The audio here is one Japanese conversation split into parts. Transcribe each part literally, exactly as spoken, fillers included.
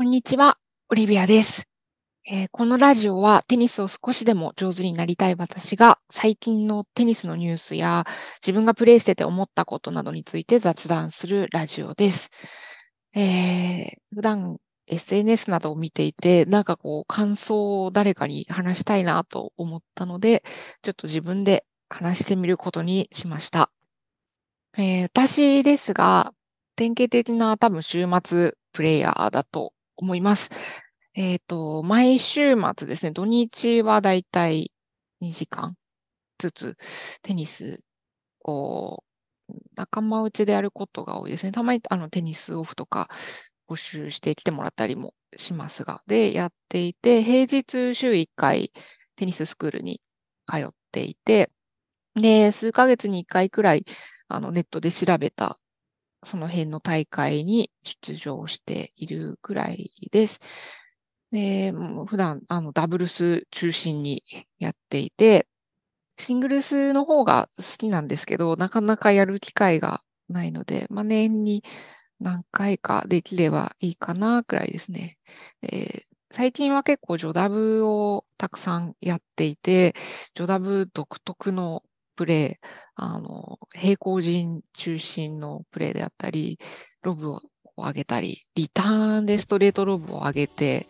こんにちは、オリビアです、えー。このラジオはテニスを少しでも上手になりたい私が最近のテニスのニュースや自分がプレイしてて思ったことなどについて雑談するラジオです。えー、普段 エスエヌエス などを見ていてなんかこう感想を誰かに話したいなと思ったのでちょっと自分で話してみることにしました。えー、私ですが典型的な多分週末プレイヤーだと思います。えっと、毎週末ですね、土日はだいたいにじかんずつテニスを仲間内でやることが多いですね。たまにあのテニスオフとか募集してきてもらったりもしますが、で、やっていて、平日週いっかいテニススクールに通っていて、で、数ヶ月にいっかいくらいあのネットで調べたその辺の大会に出場しているくらいです。で、もう普段あのダブルス中心にやっていて、シングルスの方が好きなんですけど、なかなかやる機会がないので、まあ、年に何回かできればいいかなくらいですね。で、最近は結構ジョダブをたくさんやっていて、ジョダブ独特のプレー、あの、平行陣中心のプレーであったり、ロブを上げたり、リターンでストレートロブを上げて、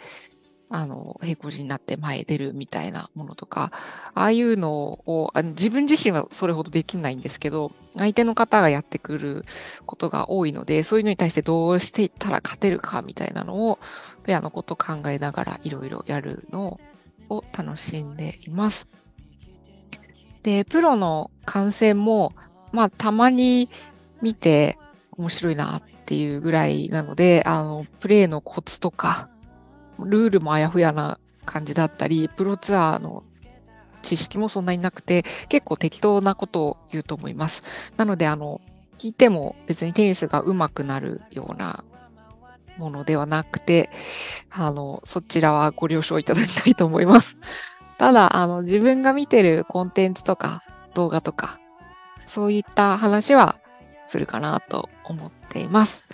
あの、平行陣になって前へ出るみたいなものとか、ああいうのを、あの自分自身はそれほどできないんですけど、相手の方がやってくることが多いので、そういうのに対してどうしていったら勝てるかみたいなのを、ペアのことを考えながらいろいろやるのを楽しんでいます。で、プロの観戦も、まあ、たまに見て面白いなっていうぐらいなので、あの、プレーのコツとか、ルールもあやふやな感じだったり、プロツアーの知識もそんなになくて、結構適当なことを言うと思います。なので、あの、聞いても別にテニスが上手くなるようなものではなくて、あの、そちらはご了承いただきたいと思います。ただ、あの、自分が見てるコンテンツとか動画とか、そういった話はするかなと思っています。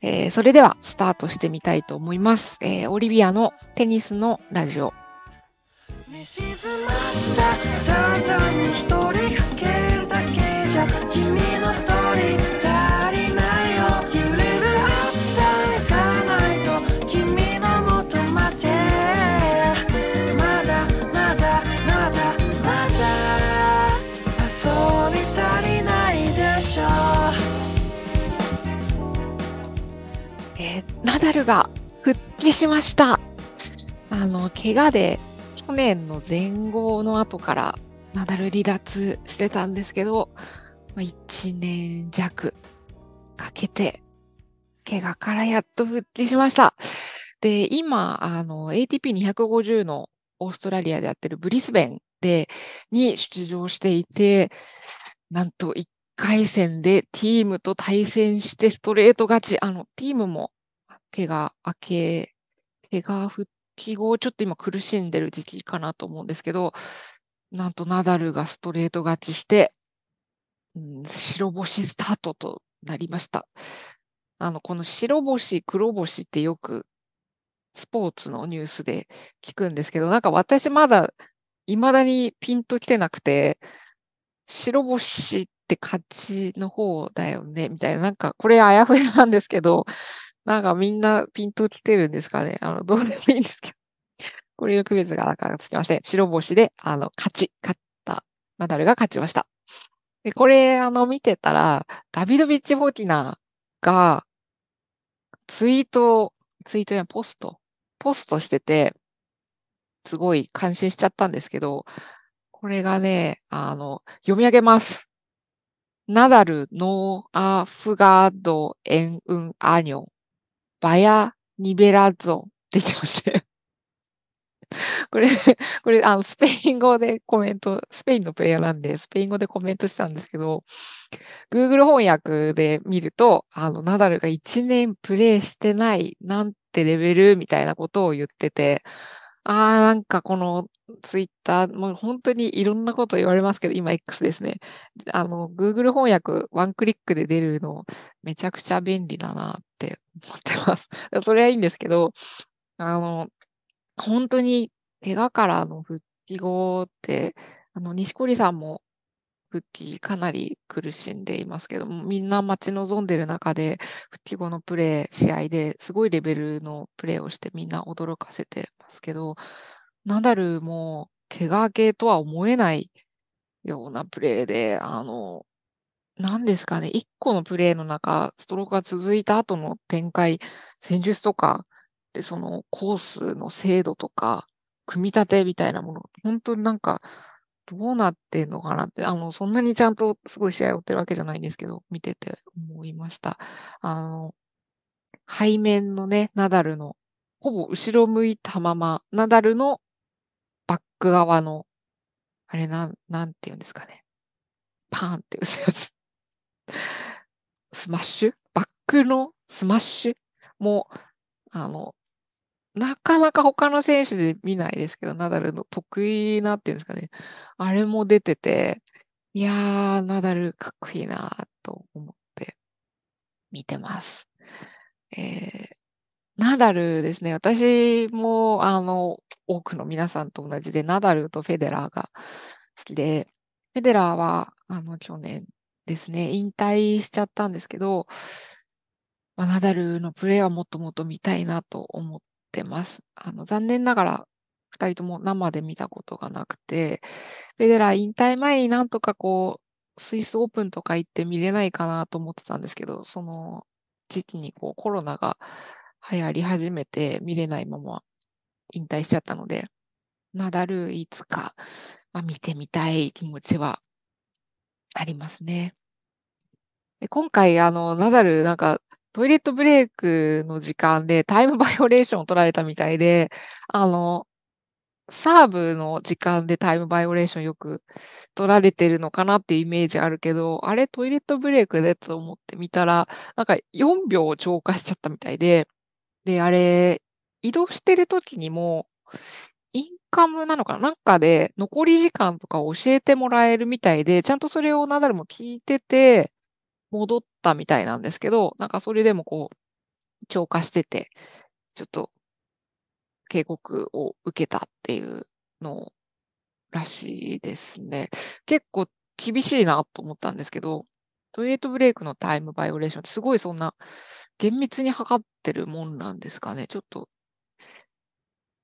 えー、それではスタートしてみたいと思います。えー、オリビアのテニスのラジオ。寝静まったただに一人かけるだけじゃ君のストーリーナダルが復帰しました。あの、怪我で去年の全豪の後からナダル離脱してたんですけど、いちねん弱かけて怪我からやっと復帰しました。で、今、あの、エーティーピーにひゃくごじゅう のオーストラリアでやってるブリスベンで、に出場していて、なんといっかいせんでティームと対戦してストレート勝ち。あの、ティームも怪我明け、怪我復帰後、ちょっと今苦しんでる時期かなと思うんですけど、なんとナダルがストレート勝ちして、うん、白星スタートとなりました。あの、この白星、黒星ってよくスポーツのニュースで聞くんですけど、なんか私まだ未だにピンときてなくて、白星って勝ちの方だよね、みたいな、なんかこれあやふやなんですけど、なんかみんなピンときてるんですかね。あの、どうでもいいんですけど。これの区別がなんかつきません。白星で、あの、勝ち、勝った、ナダルが勝ちました。で、これ、あの、見てたら、ダビドビッチ・フォキナが、ツイート、ツイートやポスト、ポストしてて、すごい感心しちゃったんですけど、これがね、あの、読み上げます。ナダル、ノーアフガード、エンウン、アニョン。バヤ・ニベラゾって言ってましたよ。これ、これ、あの、スペイン語でコメント、スペインのプレイヤーなんで、スペイン語でコメントしたんですけど、Google 翻訳で見ると、あの、ナダルがいちねんプレイしてない、なんてレベルみたいなことを言ってて、ああ、なんかこのツイッター、もう本当にいろんなこと言われますけど、今 X ですね。あの、Google 翻訳、ワンクリックで出るの、めちゃくちゃ便利だなって思ってます。それはいいんですけど、あの、本当に怪我からの復帰後って、あの、錦織さんも復帰かなり苦しんでいますけど、みんな待ち望んでる中で、復帰後のプレー、試合ですごいレベルのプレーをしてみんな驚かせてますけど、ナダルも怪我系とは思えないようなプレーで、あの、何ですかね、一個のプレーの中、ストロークが続いた後の展開、戦術とか、で、そのコースの精度とか、組み立てみたいなもの、本当になんか、どうなってんのかなって、あの、そんなにちゃんとすごい試合を追ってるわけじゃないんですけど、見てて思いました。あの、背面のね、ナダルの、ほぼ後ろ向いたまま、ナダルのバック側の、あれなん、なんて言うんですかね。パーンって打つやつ。スマッシュ？バックのスマッシュも、あの、なかなか他の選手で見ないですけど、ナダルの得意なっていうんですかね。あれも出てて、いやー、ナダルかっこいいなと思って見てます。えー、ナダルですね。私も、あの、多くの皆さんと同じで、ナダルとフェデラーが好きで、フェデラーは、あの、去年ですね、引退しちゃったんですけど、まあ、ナダルのプレーはもっともっと見たいなと思って、ますあの残念ながらふたりとも生で見たことがなくて、フェデラー引退前になんとかこうスイスオープンとか行って見れないかなと思ってたんですけど、その時期にこうコロナが流行り始めて見れないまま引退しちゃったので、ナダルいつか、まあ、見てみたい気持ちはありますね。で、今回あのナダルなんかトイレットブレイクの時間でタイムバイオレーションを取られたみたいで、あの、サーブの時間でタイムバイオレーションよく取られてるのかなっていうイメージあるけど、あれトイレットブレイクでと思ってみたら、なんかよんびょう超過しちゃったみたいで、で、あれ、移動してる時にも、インカムなのかななんかで残り時間とか教えてもらえるみたいで、ちゃんとそれをナダルも聞いてて、戻ったみたいなんですけど、なんかそれでもこう、超過してて、ちょっと警告を受けたっていうのらしいですね。結構厳しいなと思ったんですけど、トイレットブレイクのタイムバイオレーションってすごいそんな厳密に測ってるもんなんですかね。ちょっと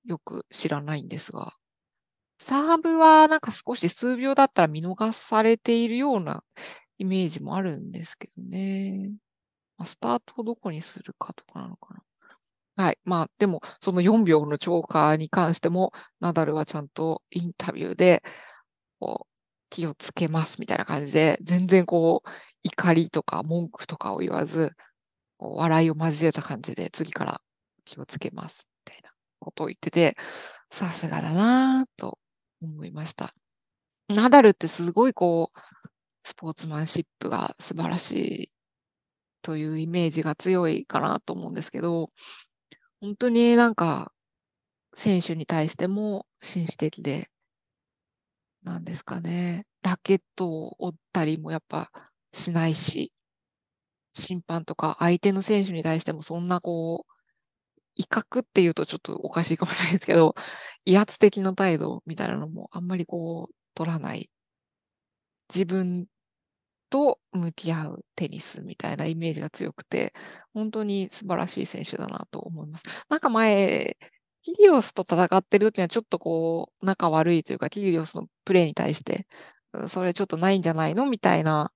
よく知らないんですが。サーブはなんか少し数秒だったら見逃されているようなイメージもあるんですけどね。スタートをどこにするかとかなのかな。はい。まあ、でも、そのよんびょうの超過に関しても、ナダルはちゃんとインタビューで、こう、気をつけますみたいな感じで、全然こう、怒りとか文句とかを言わず、笑いを交えた感じで、次から気をつけますみたいなことを言ってて、さすがだなぁと思いました。ナダルってすごいこう、スポーツマンシップが素晴らしいというイメージが強いかなと思うんですけど、本当になんか選手に対しても紳士的で、なんですかね、ラケットを折ったりもやっぱしないし、審判とか相手の選手に対してもそんなこう、威嚇っていうとちょっとおかしいかもしれないですけど、威圧的な態度みたいなのもあんまりこう取らない。自分と向き合うテニスみたいなイメージが強くて、本当に素晴らしい選手だなと思います。なんか前、キリオスと戦ってる時にはちょっとこう、仲悪いというか、キリオスのプレーに対して、それちょっとないんじゃないのみたいな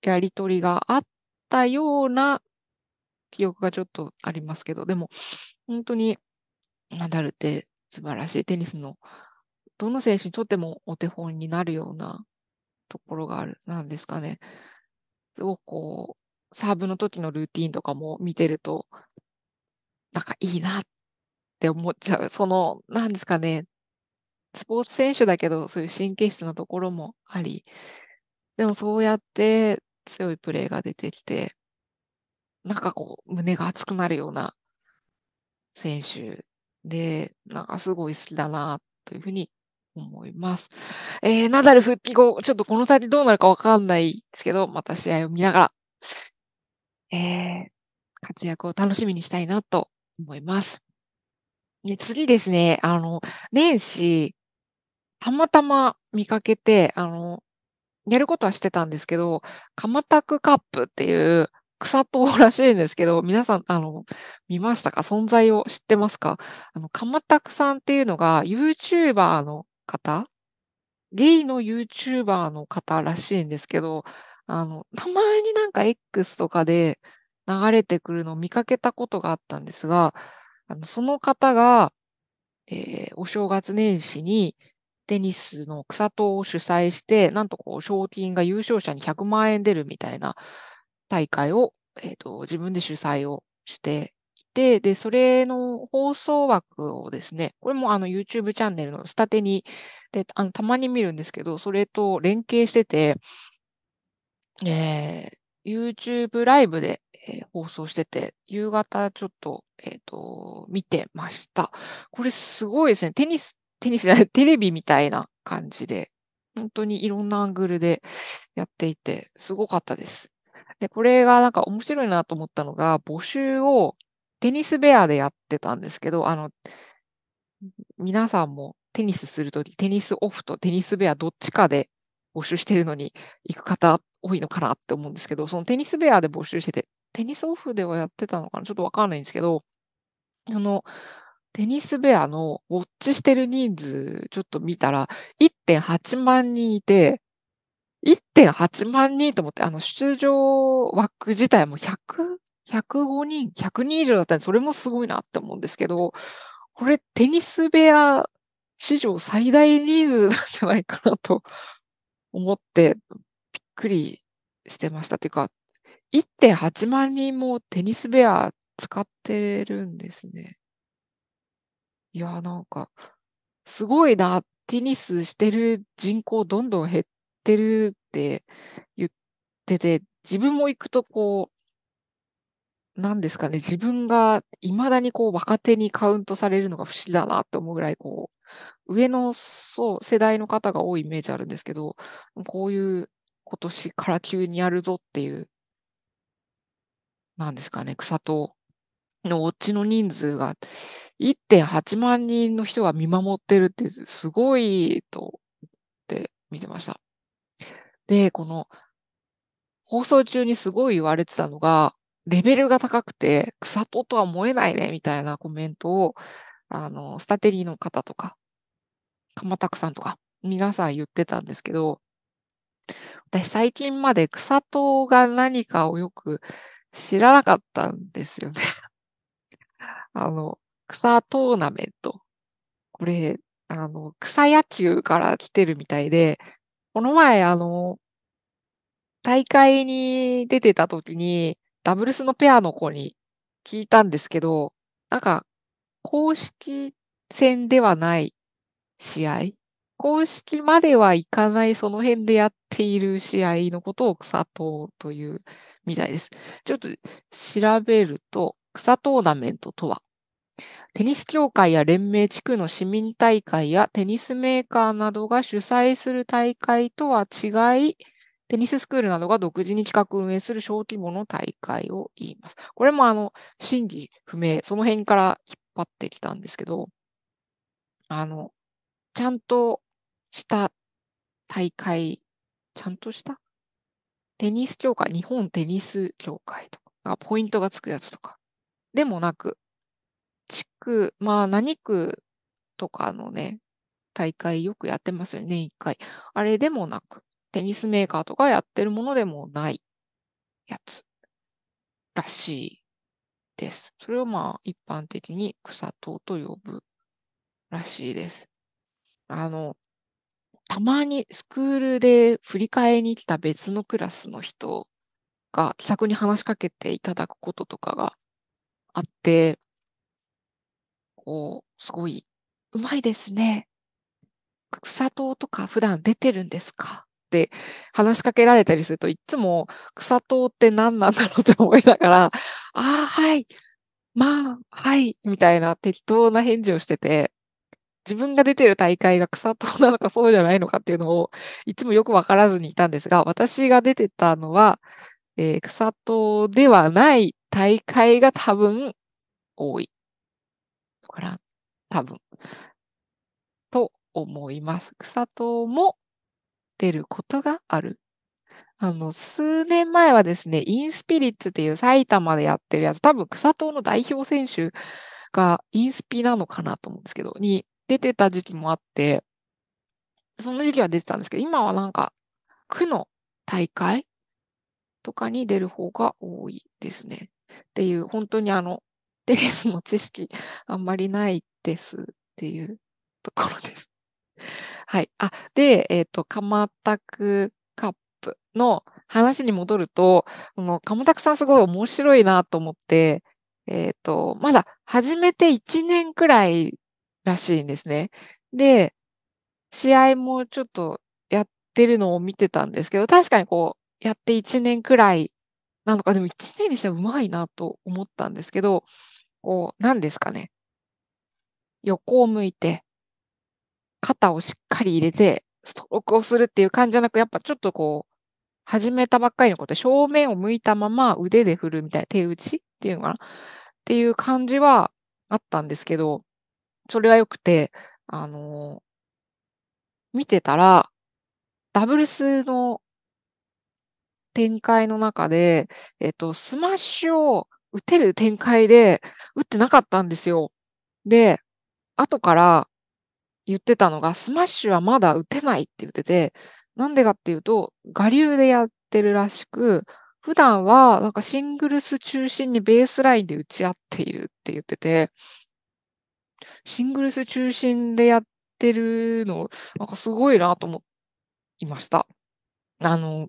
やりとりがあったような記憶がちょっとありますけど、でも、本当にナダルって素晴らしいテニスの、どの選手にとってもお手本になるような、ところがある、なんですかね。すごくこう、サーブの時のルーティーンとかも見てると、なんかいいなって思っちゃう。その、なんですかね。スポーツ選手だけど、そういう神経質なところもあり、でもそうやって強いプレーが出てきて、なんかこう、胸が熱くなるような選手で、なんかすごい好きだなというふうに思います。えー、ナダル復帰後、ちょっとこの先どうなるかわかんないですけど、また試合を見ながら、えー、活躍を楽しみにしたいなと思います。で、次ですね、あの、年始、たまたま見かけて、あの、やることはしてたんですけど、鎌田区カップっていう草党らしいんですけど、皆さん、あの、見ましたか？存在を知ってますか？あの、鎌田区さんっていうのが YouTuber の方、ゲイの YouTuber の方らしいんですけど、あの、たまになんか X とかで流れてくるのを見かけたことがあったんですが、あのその方が、えー、お正月年始にテニスの草党を主催して、なんとこう賞金が優勝者にひゃくまんえん出るみたいな大会を、えーと、自分で主催をしていて、で、それの放送枠をですね、これもあの YouTube チャンネルのスタテニであのたまに見るんですけど、それと連携してて、えー、YouTube ライブで、えー、放送してて、夕方ちょっと、えっと、見てました。これすごいですね。テニス、テニスじゃない、テレビみたいな感じで、本当にいろんなアングルでやっていて、すごかったです。で、これがなんか面白いなと思ったのが、募集をテニス部屋でやってたんですけど、あの、皆さんもテニスするとき、テニスオフとテニス部屋どっちかで募集してるのに行く方多いのかなって思うんですけど、そのテニス部屋で募集してて、テニスオフではやってたのかな？ちょっとわかんないんですけど、あの、テニスベアのウォッチしてる人数、ちょっと見たら いってんはちまんにんいて、いってんはちまんにんと思って、あの、出場枠自体もひゃく、ひゃくごにん、ひゃくにん以上だったんで、それもすごいなって思うんですけど、これテニスベア史上最大人数なんじゃないかなと思って、びっくりしてました。っていうか、いってんはちまんにんもテニスベア使ってるんですね。いやーなんか、すごいな、テニスしてる人口どんどん減ってるって言ってて、自分も行くとこう、なんですかね、自分が未だにこう若手にカウントされるのが不思議だなって思うぐらい、こう、上のそう世代の方が多いイメージあるんですけど、こういう今年から急にやるぞっていう、なんですかね、草とのオッチの人数が いってんはちまんにんの人が見守ってるってすごいと思って見てました。で、この放送中にすごい言われてたのが、レベルが高くて草ととは燃えないねみたいなコメントを、あの、スタテリーの方とか、鎌田さんとか、皆さん言ってたんですけど、私最近まで草とが何かをよく知らなかったんですよね。あの、草トーナメント。これ、あの、草野球から来てるみたいで、この前、あの、大会に出てた時に、ダブルスのペアの子に聞いたんですけど、なんか、公式戦ではない試合、公式まではいかないその辺でやっている試合のことを草トーというみたいです。ちょっと調べると、草トーナメントとは、テニス協会や連盟地区の市民大会やテニスメーカーなどが主催する大会とは違い、テニススクールなどが独自に企画運営する小規模の大会を言います。これもあの、真偽不明、その辺から引っ張ってきたんですけど、あの、ちゃんとした大会、ちゃんとしたテニス協会、日本テニス協会とか、ポイントがつくやつとか、でもなく、地区、まあ何区とかのね、大会よくやってますよね、一回。あれでもなく、テニスメーカーとかやってるものでもないやつらしいです。それをまあ一般的に草党と呼ぶらしいです。あの、たまにスクールで振り替えに来た別のクラスの人が気さくに話しかけていただくこととかがあって、こう、すごい、うまいですね。草党とか普段出てるんですかって話しかけられたりすると、いつも草党って何なんだろうって思いながら、ああ、はい、まあ、はい、みたいな適当な返事をしてて、自分が出てる大会が草党なのかそうじゃないのかっていうのをいつもよくわからずにいたんですが、私が出てたのは、えー、草党ではない大会が多分多い。だから多分と思います。草党も出ることがある。あの、数年前はですね、インスピリッツっていう埼玉でやってるやつ、多分草党の代表選手がインスピなのかなと思うんですけど、に出てた時期もあって、その時期は出てたんですけど、今はなんか、区の大会とかに出る方が多いですね。っていう、本当にあの、テニスの知識あんまりないですっていうところです。はい。あ、で、えっと、蒲田区カップの話に戻ると、この蒲田区さんすごい面白いなと思って、えっと、まだ始めていちねんくらいらしいんですね。で、試合もちょっとやってるのを見てたんですけど、確かにこう、やっていちねんくらいなのか、でもいちねんにしてはうまいなと思ったんですけど、こう、何ですかね。横を向いて、肩をしっかり入れて、ストロークをするっていう感じじゃなく、やっぱちょっとこう、始めたばっかりのことで、正面を向いたまま腕で振るみたいな、手打ちっていうのかなっていう感じはあったんですけど、それは良くて、あのー、見てたら、ダブルスの展開の中で、えっと、スマッシュを打てる展開で打ってなかったんですよ。で、後から言ってたのが、スマッシュはまだ打てないって言ってて、なんでかっていうと、我流でやってるらしく、普段はなんかシングルス中心にベースラインで打ち合っているって言ってて、シングルス中心でやってるの、なんかすごいなと思いました。あの、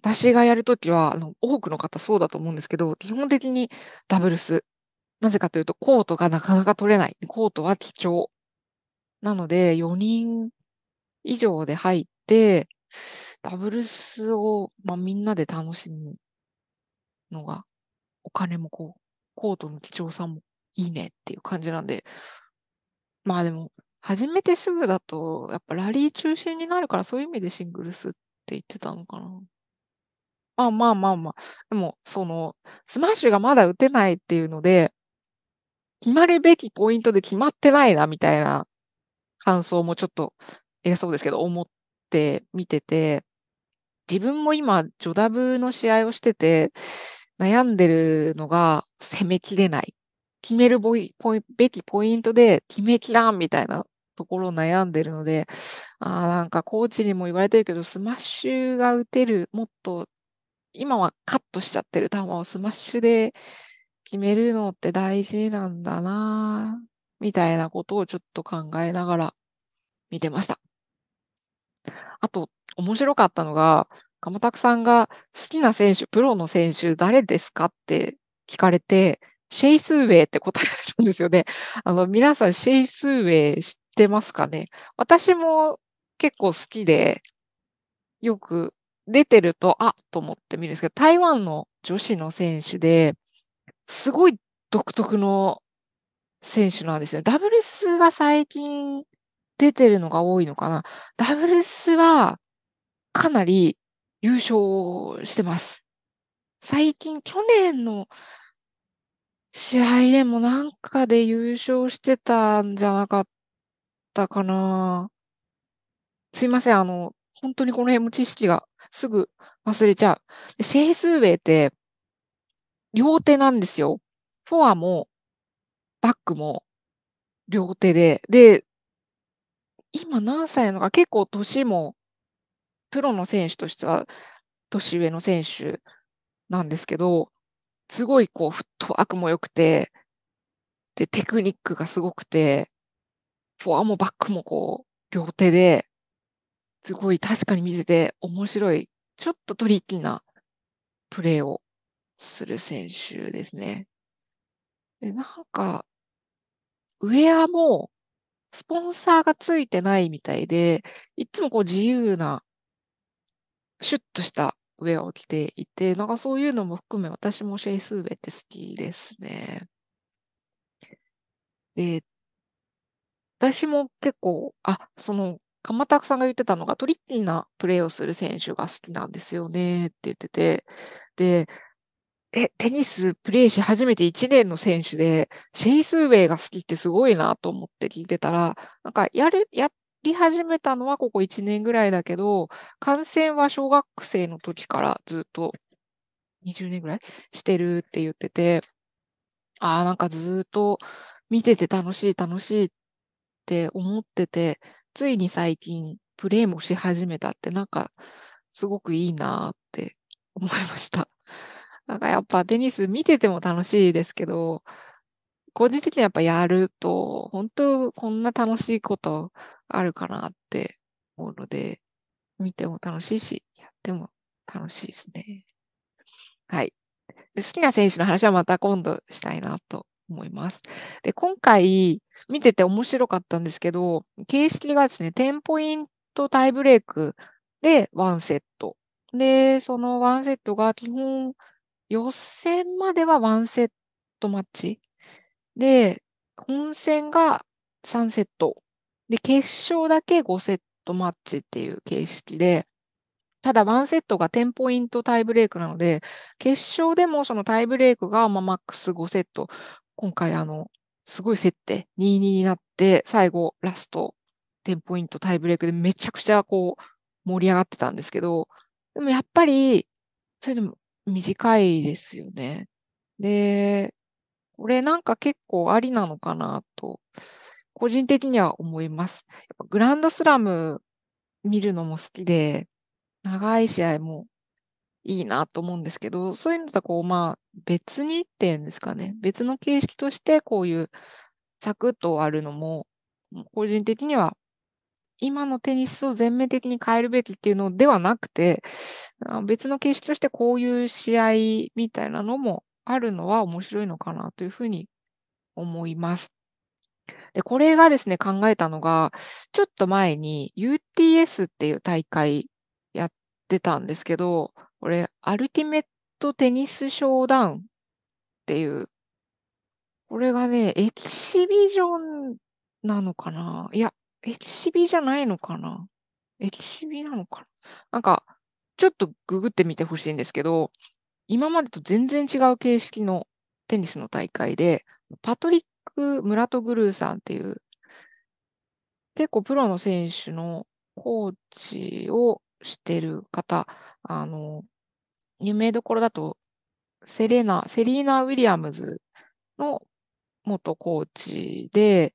私がやるときはあの、多くの方そうだと思うんですけど、基本的にダブルス。なぜかというと、コートがなかなか取れない。コートは貴重。なので、よにん以上で入って、ダブルスを、まあ、みんなで楽しむのが、お金もこう、コートの貴重さもいいねっていう感じなんで、まあでも、始めてすぐだと、やっぱラリー中心になるから、そういう意味でシングルスって言ってたのかな。あ、まあまあまあ。でも、その、スマッシュがまだ打てないっていうので、決まるべきポイントで決まってないな、みたいな感想もちょっと、偉そうですけど、思って見てて、自分も今、ジョダブの試合をしてて、悩んでるのが、攻めきれない。決めるべきポイントで決めきらんみたいなところを悩んでるので、ああ、なんかコーチにも言われてるけど、スマッシュが打てる、もっと、今はカットしちゃってる球をスマッシュで決めるのって大事なんだなぁ、みたいなことをちょっと考えながら見てました。あと、面白かったのが、鎌田さんが好きな選手、プロの選手、誰ですかって聞かれて、シェイスウェイって答えたんですよね。あの、皆さんシェイスウェイ知ってますかね？私も結構好きで、よく出てると、あっと思って見るんですけど、台湾の女子の選手で、すごい独特の選手なんですよ。ダブルスが最近出てるのが多いのかな。ダブルスはかなり優勝してます。最近、去年の試合でもなんかで優勝してたんじゃなかったかな。すいません。あの、本当にこの辺も知識がすぐ忘れちゃう。シェイスウェイって、両手なんですよ。フォアも、バックも、両手で。で、今何歳なのか、結構年も、プロの選手としては、年上の選手なんですけど、すごいこう、フットワークも良くて、で、テクニックがすごくて、フォアもバックもこう、両手で、すごい確かに見せて面白い、ちょっとトリッキーなプレーをする選手ですね。で、なんか、ウェアも、スポンサーがついてないみたいで、いつもこう自由な、シュッとしたウェアを着ていて、なんかそういうのも含め、私もシェイスウェイって好きですね。で、私も結構、あ、その、鎌田さんが言ってたのが、トリッキーなプレーをする選手が好きなんですよねって言ってて、で、え、テニスプレーし始めていちねんの選手で、シェイスウェイが好きってすごいなと思って聞いてたら、なんかやる、やり始めたのはここいちねんぐらいだけど、観戦は小学生の時からずっとにじゅうねんぐらいしてるって言ってて、ああ、なんかずっと見てて楽しい楽しいって思ってて、ついに最近プレーもし始めたってなんかすごくいいなって思いました。なんかやっぱテニス見てても楽しいですけど、個人的にやっぱやると、本当こんな楽しいことあるかなって思うので、見ても楽しいし、やっても楽しいですね。はい。で、好きな選手の話はまた今度したいなと思います。で、今回見てて面白かったんですけど、形式がですね、じゅうポイントタイブレークでワンセット。で、そのワンセットが基本、予選まではワンセットマッチで、本戦がさんセットで、決勝だけごセットマッチっていう形式で、ただワンセットがじゅうポイントタイブレークなので、決勝でもそのタイブレークがまあマックスごセット。今回あの、すごい競ってにたいにになって、最後ラストじゅうポイントタイブレークでめちゃくちゃこう盛り上がってたんですけど、でもやっぱり、それでも短いですよね。で、これなんか結構ありなのかなと、個人的には思います。やっぱグランドスラム見るのも好きで、長い試合もいいなと思うんですけど、そういうのとこう、まあ別にっていうんですかね。別の形式としてこういうサクッとあるのも、個人的には今のテニスを全面的に変えるべきっていうのではなくて、別の形式としてこういう試合みたいなのもあるのは面白いのかなというふうに思います。で、これがですね、考えたのが、ちょっと前に ユーティーエス っていう大会やってたんですけど、これ、Ultimate Tennis Showdown っていう、これがね、エキシビジョンなのかな?いや、エキシビじゃないのかな?エキシビなのかな?なんか、ちょっとググってみてほしいんですけど、今までと全然違う形式のテニスの大会で、パトリック・ムラトグルーさんっていう、結構プロの選手のコーチをしてる方、あの、有名どころだと、セレナ、セリーナ・ウィリアムズの元コーチで、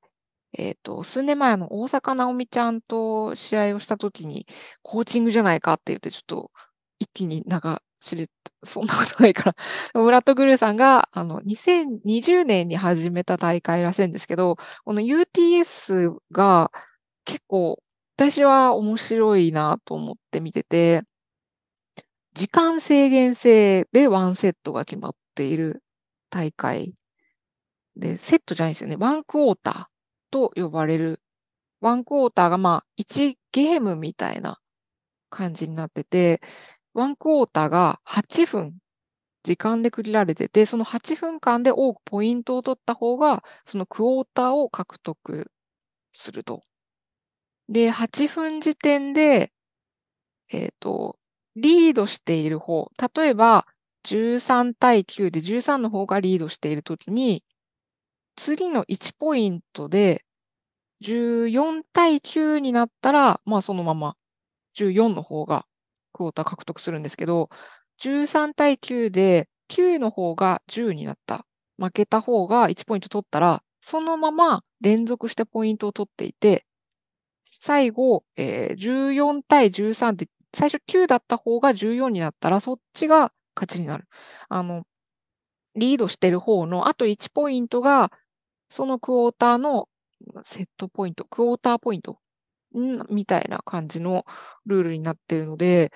えっと、数年前の大坂なおみちゃんと試合をしたときに、コーチングじゃないかって言って、ちょっと一気になんか知れ、そんなことないから。ムラトグルーさんが、あの、にせんにじゅうねんに始めた大会らしいんですけど、この ユーティーエス が結構、私は面白いなと思って見てて、時間制限制でワンセットが決まっている大会。で、セットじゃないですよね。ワンクォーター。と呼ばれる。ワンクォーターがまあいちゲームみたいな感じになってて、ワンクォーターがはちふん時間で区切られてて、そのはちふんかんで多くポイントを取った方が、そのクォーターを獲得すると。で、はちふん時点で、えっと、リードしている方、例えばじゅうさんたいきゅうでじゅうさんの方がリードしているときに、次のいちポイントでじゅうよんたいきゅうになったら、まあそのままじゅうよんの方がクォーター獲得するんですけど、じゅうさんたいきゅうできゅうの方がじゅうになった。負けた方がいちポイント取ったら、そのまま連続してポイントを取っていて、最後、えー、じゅうよんたいじゅうさんで、最初きゅうだった方がじゅうよんになったら、そっちが勝ちになる。あの、リードしてる方のあといちポイントが、そのクォーターのセットポイント、クォーターポイントみたいな感じのルールになってるので、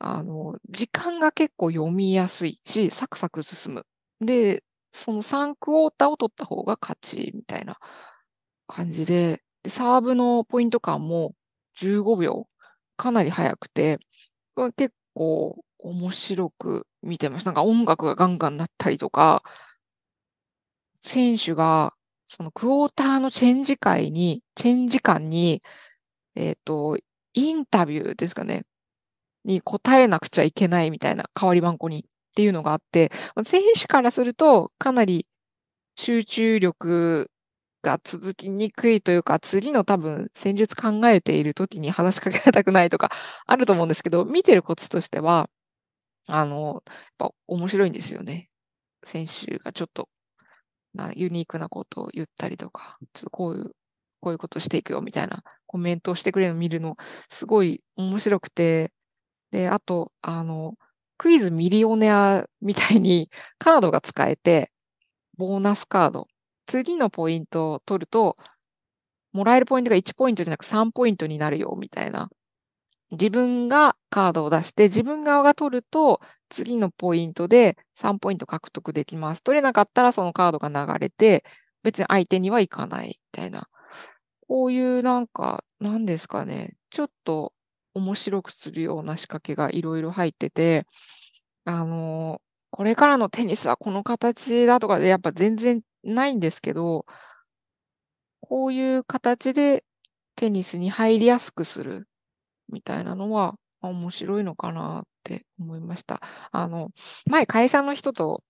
あの、時間が結構読みやすいし、サクサク進む。で、そのさんクォーターを取った方が勝ちみたいな感じで、でサーブのポイント間もじゅうごびょう、かなり早くて、結構面白く見てます。なんか音楽がガンガン鳴ったりとか、選手がそのクォーターのチェンジ会に、チェンジ間に、えっと、インタビューですかね、に答えなくちゃいけないみたいな、代わり番号にっていうのがあって、選手からするとかなり集中力が続きにくいというか、次の多分戦術考えている時に話しかけたくないとかあると思うんですけど、見てるこっちとしては、あの、やっぱ面白いんですよね。選手がちょっとなユニークなことを言ったりとか、ちょっとこういう、こういうことしていくよみたいなコメントをしてくれるのを見るの、すごい面白くて、で、あと、あの、クイズミリオネアみたいにカードが使えて、ボーナスカード。次のポイントを取ると、もらえるポイントがいちポイントじゃなくさんポイントになるよ、みたいな。自分がカードを出して、自分側が取ると、次のポイントでさんポイント獲得できます。取れなかったらそのカードが流れて、別に相手にはいかない、みたいな。こういうなんか、なんですかね。ちょっと面白くするような仕掛けがいろいろ入ってて、あの、これからのテニスはこの形だとかでやっぱ全然ないんですけど、こういう形でテニスに入りやすくするみたいなのは面白いのかなって思いました。あの、前会社の人と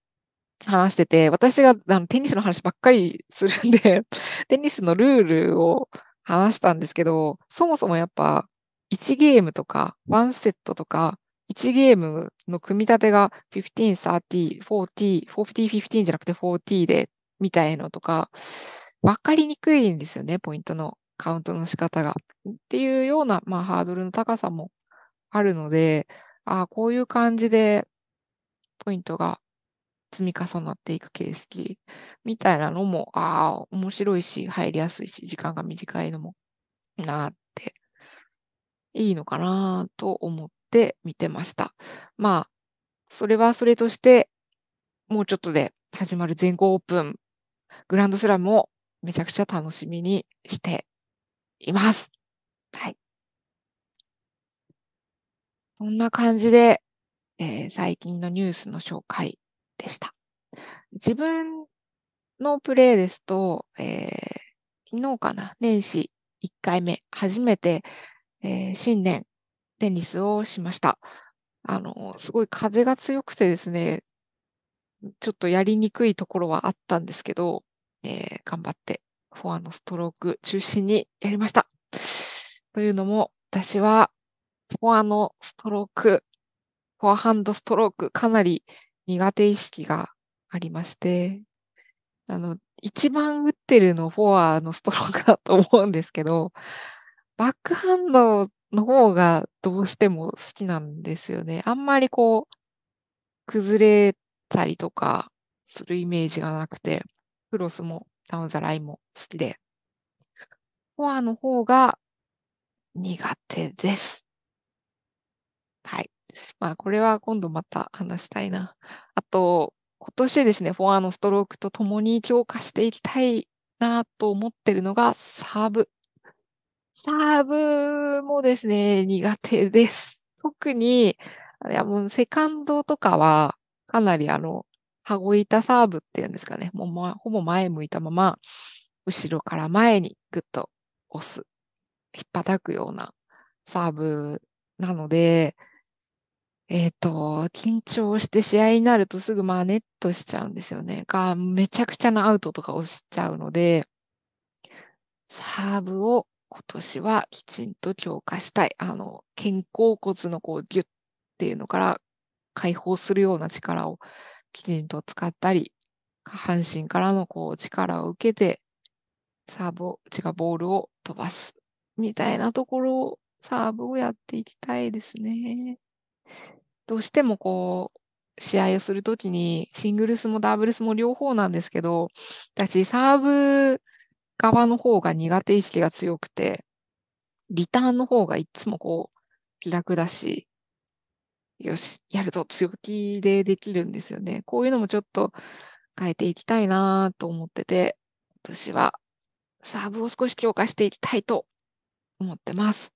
話してて、私があのテニスの話ばっかりするんで、テニスのルールを話したんですけど、そもそもやっぱいちゲームとかいちセットとか、いちゲームの組み立てがじゅうご、さんじゅう、よんじゅう、よんじゅう、じゅうごじゃなくてよんじゅうで、みたいのとか、わかりにくいんですよね、ポイントのカウントの仕方が。っていうような、まあ、ハードルの高さもあるので、ああ、こういう感じで、ポイントが積み重なっていく形式みたいなのも、ああ、面白いし、入りやすいし、時間が短いのも、なって、いいのかなと思って、で見てました。まあ、それはそれとして、もうちょっとで始まる全豪オープン、グランドスラムをめちゃくちゃ楽しみにしています。はい。こんな感じで、えー、最近のニュースの紹介でした。自分のプレイですと、えー、昨日かな、年始いっかいめ、初めて、えー、新年、テニスをしました。あの、すごい風が強くてですね、ちょっとやりにくいところはあったんですけど、えー、頑張ってフォアのストローク中心にやりました。というのも、私はフォアのストローク、フォアハンドストローク、かなり苦手意識がありまして、あの、一番打ってるのフォアのストロークだと思うんですけど、バックハンドの方がどうしても好きなんですよね。あんまりこう、崩れたりとかするイメージがなくて、クロスもダウンザラインも好きで、フォアの方が苦手です。はい。まあこれは今度また話したいな。あと、今年ですね、フォアのストロークとともに強化していきたいなと思ってるのがサーブ。サーブもですね、苦手です。特に、いやもうセカンドとかは、かなりあの、羽子板サーブっていうんですかね。もう、ま、ほぼ前向いたまま、後ろから前にグッと押す、引っ叩くようなサーブなので、えっと、緊張して試合になるとすぐまあネットしちゃうんですよね。が、めちゃくちゃなアウトとか押しちゃうので、サーブを、今年はきちんと強化したい。あの、肩甲骨のこうギュッっていうのから解放するような力をきちんと使ったり、下半身からのこう力を受けて、サーブを、違うボールを飛ばす。みたいなところを、サーブをやっていきたいですね。どうしてもこう、試合をするときにシングルスもダブルスも両方なんですけど、私サーブ、側の方が苦手意識が強くて、リターンの方がいつもこう、気楽だし、よし、やると強気でできるんですよね。こういうのもちょっと変えていきたいなと思ってて、今年はサーブを少し強化していきたいと思ってます。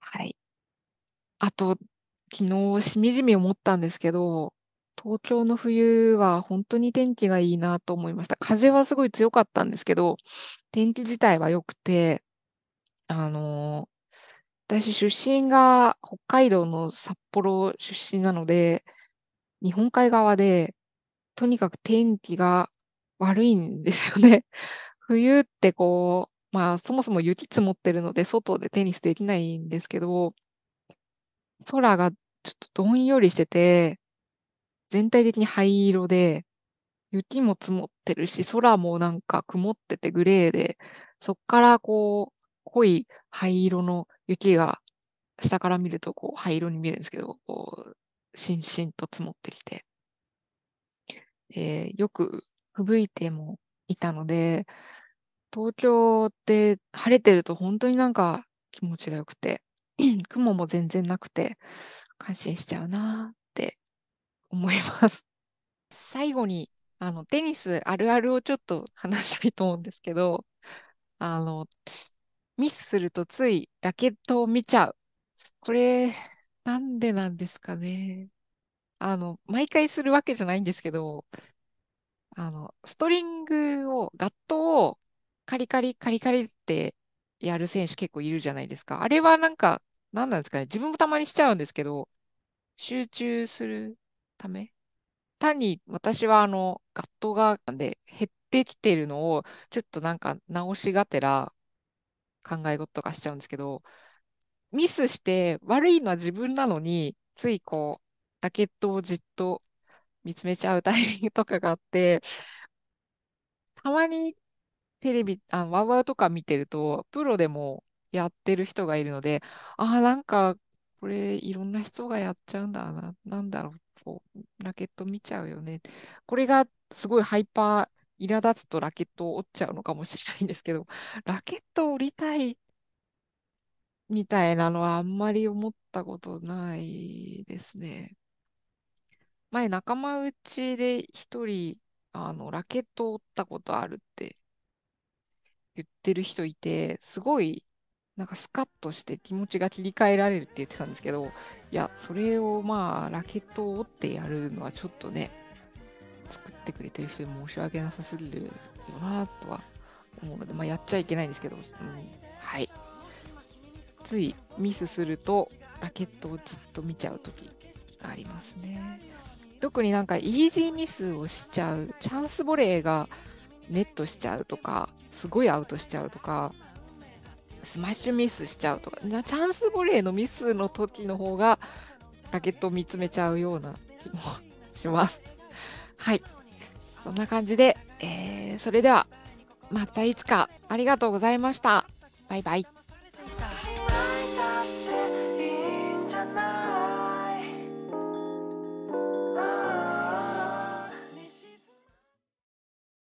はい。あと、昨日しみじみ思ったんですけど、東京の冬は本当に天気がいいなと思いました。風はすごい強かったんですけど、天気自体は良くて、あの、私出身が北海道の札幌出身なので、日本海側で、とにかく天気が悪いんですよね。冬ってこう、まあそもそも雪積もってるので、外でテニスできないんですけど、空がちょっとどんよりしてて、全体的に灰色で、雪も積もってるし、空もなんか曇っててグレーで、そっからこう、濃い灰色の雪が、下から見るとこう灰色に見えるんですけど、こう、しんしんと積もってきて。で、よく吹雪いてもいたので、東京って晴れてると本当になんか気持ちが良くて、雲も全然なくて、感心しちゃうなって思います。最後に、あの、テニスあるあるをちょっと話したいと思うんですけど、あの、ミスするとついラケットを見ちゃう。これ、なんでなんですかね。あの、毎回するわけじゃないんですけど、あの、ストリングを、ガットをカリカリカリカリってやる選手結構いるじゃないですか。あれはなんか、なんなんですかね。自分もたまにしちゃうんですけど、集中するため単に私はあの、ガットがで減ってきてるのを、ちょっとなんか直しがてら考え事とかしちゃうんですけど、ミスして悪いのは自分なのに、ついこう、ラケットをじっと見つめちゃうタイミングとかがあって、たまにテレビ、あの、ワウワウとか見てると、プロでもやってる人がいるので、ああ、なんか、これいろんな人がやっちゃうんだな、なんだろう、こう、ラケット見ちゃうよね。これがすごいハイパー、苛立つとラケットを折っちゃうのかもしれないんですけど、ラケットを折りたいみたいなのはあんまり思ったことないですね。前、仲間内で一人、あの、ラケットを折ったことあるって言ってる人いて、すごい、なんかスカッとして気持ちが切り替えられるって言ってたんですけど、いや、それをまあ、ラケットを折ってやるのはちょっとね、作ってくれてる人に申し訳なさすぎるよなとは思うので、まあ、やっちゃいけないんですけど、うん、はい。ついミスすると、ラケットをじっと見ちゃうときありますね。特になんかイージーミスをしちゃう、チャンスボレーがネットしちゃうとか、すごいアウトしちゃうとか、スマッシュミスしちゃうとか、チャンスボレーのミスの時の方がラケットを見つめちゃうような気もします。はい。そんな感じで、えー、それではまたいつか。ありがとうございました。バイバイ。